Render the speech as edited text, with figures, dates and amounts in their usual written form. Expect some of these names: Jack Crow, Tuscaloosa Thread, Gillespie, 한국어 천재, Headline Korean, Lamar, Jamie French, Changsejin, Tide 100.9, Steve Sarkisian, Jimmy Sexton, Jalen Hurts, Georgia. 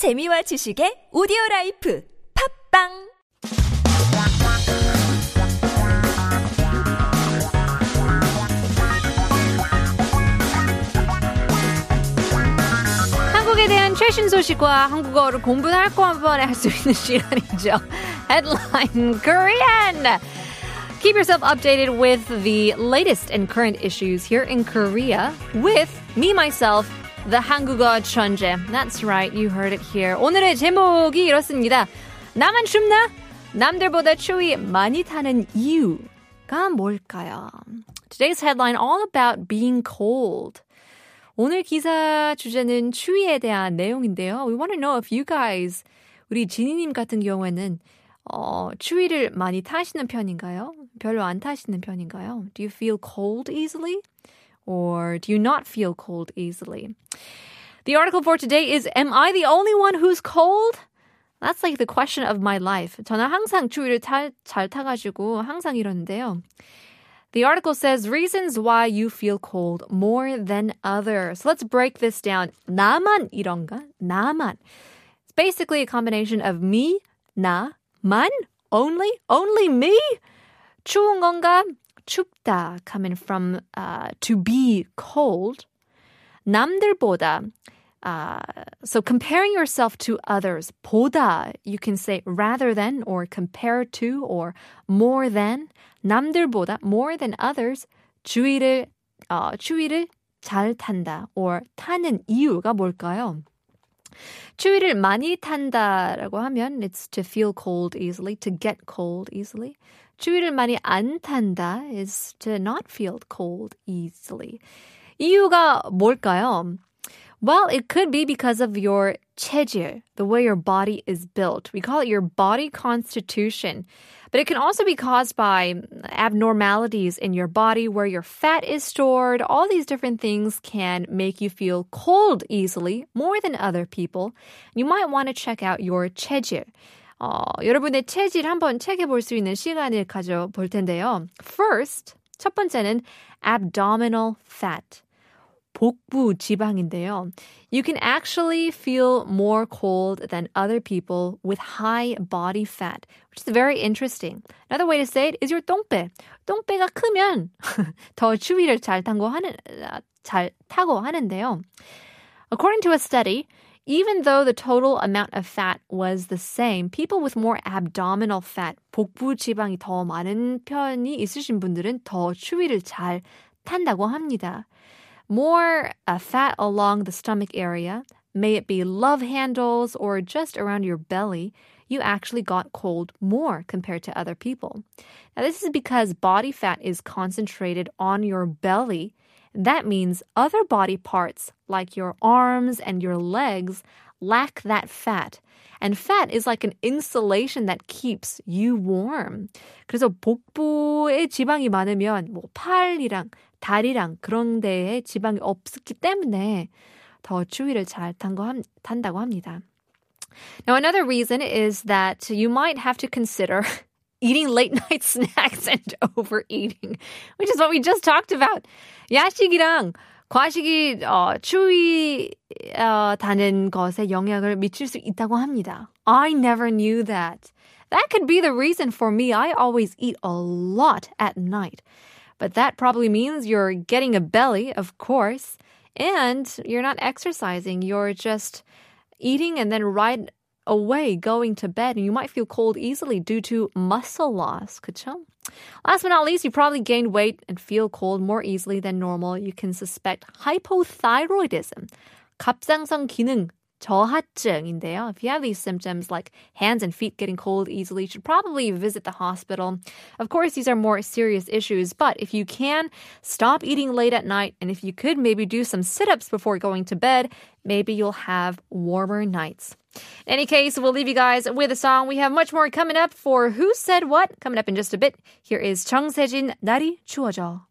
재미와 지식의 오디오라이프 팝빵 한국에 대한 최신 소식과 한국어를 공부할 거 한 번에 할 수 있는 시간이죠. Headline Korean! Keep yourself updated with the latest and current issues here in Korea with me, myself, the 한국어 천재. That's right, you heard it here. 오늘의 제목이 이렇습니다. 나만 춥나? 남들보다 추위 많이 타는 이유가 뭘까요? Today's headline all about being cold. 오늘 기사 주제는 추위에 대한 내용인데요. We want to know if you guys, 우리 지니님 같은 경우에는 추위를 많이 타시는 편인가요? 별로 안 타시는 편인가요? Do you feel cold easily? Or do you not feel cold easily? The article for today is, Am I the only one who's cold? That's like the question of my life. 저는 항상 추위를 잘 타가지고 항상 이러는데요. The article says, Reasons why you feel cold more than others. So let's break this down. 나만 이런가? 나만. It's basically a combination of me, 나, 만, only, only me. 추운 건가? 춥다. Coming from to be cold. 남들보다. So comparing yourself to others. 보다. You can say rather than or compared to or more than. 남들보다, more than others. 추위를 잘 탄다. Or 타는 이유가 뭘까요? 추위를 많이 탄다라고 하면 it's to feel cold easily, to get cold easily. 추위를 많이 안 탄다 is to not feel cold easily. 이유가 뭘까요? Well, it could be because of your 체질, the way your body is built. We call it your body constitution. But it can also be caused by abnormalities in your body where your fat is stored. All these different things can make you feel cold easily, more than other people. You might want to check out your 체질. 여러분의 체질 한번 체크해볼 수 있는 시간을 가져볼 텐데요. First, 첫 번째는 abdominal fat. 복부 지방인데요. You can actually feel more cold than other people with high body fat, which is very interesting. Another way to say it is your 똥배. 똥배가 크면 더 추위를 잘 타고 하는데요. According to a study, even though the total amount of fat was the same, people with more abdominal fat, 복부 지방이 더 많은 편이 있으신 분들은 더 추위를 잘 탄다고 합니다. More fat along the stomach area, may it be love handles or just around your belly, you actually got cold more compared to other people. Now, this is because body fat is concentrated on your belly. That means other body parts, like your arms and your legs, lack that fat. And fat is like an insulation that keeps you warm. 그래서 복부에 지방이 많으면 뭐 팔이랑 다리랑 그런 데에 지방이 없었기 때문에 더 추위를 잘 탄다고 합니다. Now, another reason is that you might have to consider eating late-night snacks and overeating, which is what we just talked about. 야식이랑 과식이 추위 다는 것에 영향을 미칠 수 있다고 합니다. I never knew that. That could be the reason for me. I always eat a lot at night. But that probably means you're getting a belly, of course, and you're not exercising. You're just eating and then right away going to bed. And you might feel cold easily due to muscle loss. 그쵸? Last but not least, you probably gain weight and feel cold more easily than normal. You can suspect hypothyroidism, 갑상선 기능 저하증인데요. If you have these symptoms like hands and feet getting cold easily, you should probably visit the hospital. Of course, these are more serious issues, but if you can, stop eating late at night, and if you could maybe do some sit-ups before going to bed, maybe you'll have warmer nights. In any case, we'll leave you guys with a song. We have much more coming up for Who Said What? Coming up in just a bit. Here is Changsejin, 날이 추워져.